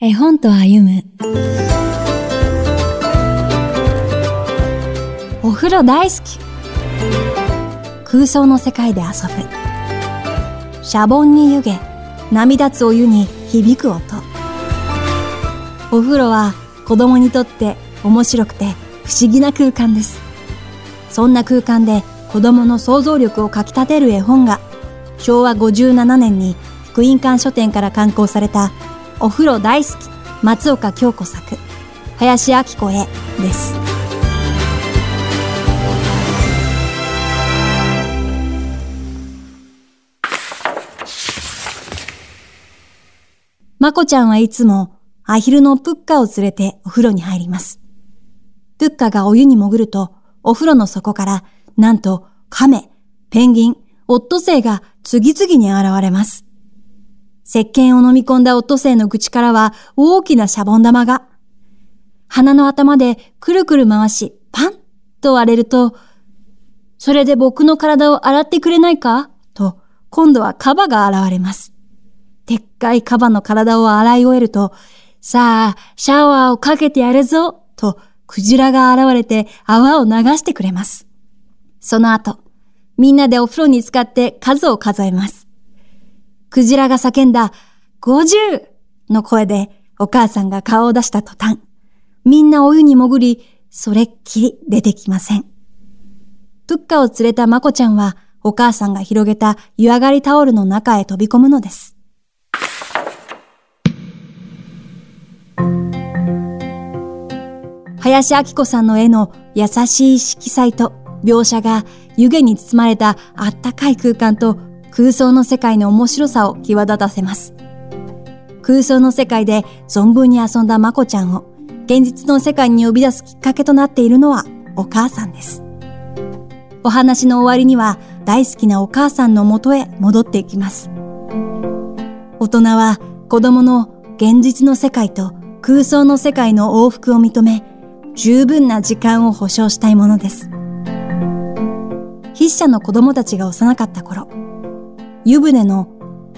絵本と歩む。お風呂大好き。空想の世界で遊ぶ。シャボンに湯気、涙つお湯に響く音。お風呂は子供にとって面白くて不思議な空間です。そんな空間で子供の想像力をかきたてる絵本が昭和57年に福音館書店から刊行されたお風呂大好き、松岡京子作、林明子へです。まこちゃんはいつもアヒルのプッカを連れてお風呂に入ります。プッカがお湯に潜ると、お風呂の底からなんとカメ、ペンギン、オットセイが次々に現れます。石鹸を飲み込んだオットセイの口からは大きなシャボン玉が。鼻の頭でくるくる回し、パンと割れると、それで僕の体を洗ってくれないかと、今度はカバが現れます。でっかいカバの体を洗い終えると、さあ、シャワーをかけてやるぞと、クジラが現れて泡を流してくれます。その後、みんなでお風呂に浸かって数を数えます。クジラが叫んだ50の声でお母さんが顔を出した途端、みんなお湯に潜り、それっきり出てきません。プッカを連れたまこちゃんはお母さんが広げた湯上がりタオルの中へ飛び込むのです。林明子さんの絵の優しい色彩と描写が湯気に包まれたあったかい空間と空想の世界の面白さを際立たせます。空想の世界で存分に遊んだまこちゃんを現実の世界に呼び出すきっかけとなっているのはお母さんです。お話の終わりには大好きなお母さんの元へ戻っていきます。大人は子供の現実の世界と空想の世界の往復を認め、十分な時間を保証したいものです。筆者の子供たちが幼かった頃、湯船の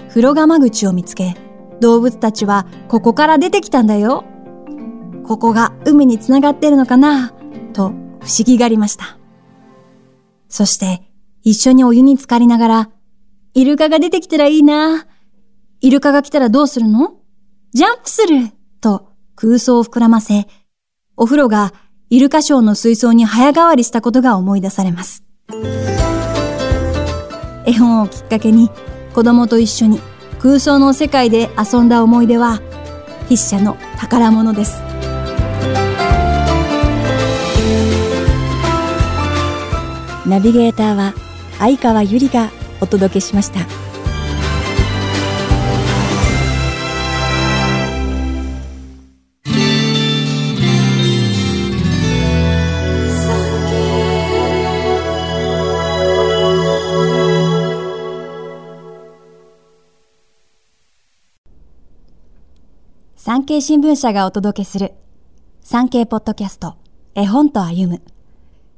風呂釜口を見つけ、動物たちはここから出てきたんだよ。ここが海につながってるのかなと不思議がありました。そして一緒にお湯に浸かりながら、イルカが出てきたらいいな。イルカが来たらどうするの？ジャンプすると空想を膨らませ、お風呂がイルカショーの水槽に早変わりしたことが思い出されます。絵本をきっかけに子供と一緒に空想の世界で遊んだ思い出は筆者の宝物です。ナビゲーターは相川由里がお届けしました。産経新聞社がお届けする産経ポッドキャスト、絵本と歩む。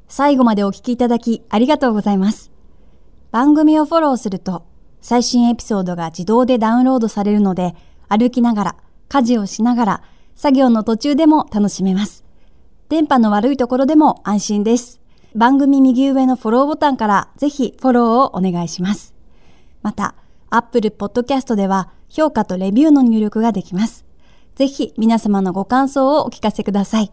最後までお聞きいただきありがとうございます。番組をフォローすると最新エピソードが自動でダウンロードされるので、歩きながら、家事をしながら、作業の途中でも楽しめます。電波の悪いところでも安心です。番組右上のフォローボタンからぜひフォローをお願いします。また、Apple Podcast では評価とレビューの入力ができます。ぜひ皆様のご感想をお聞かせください。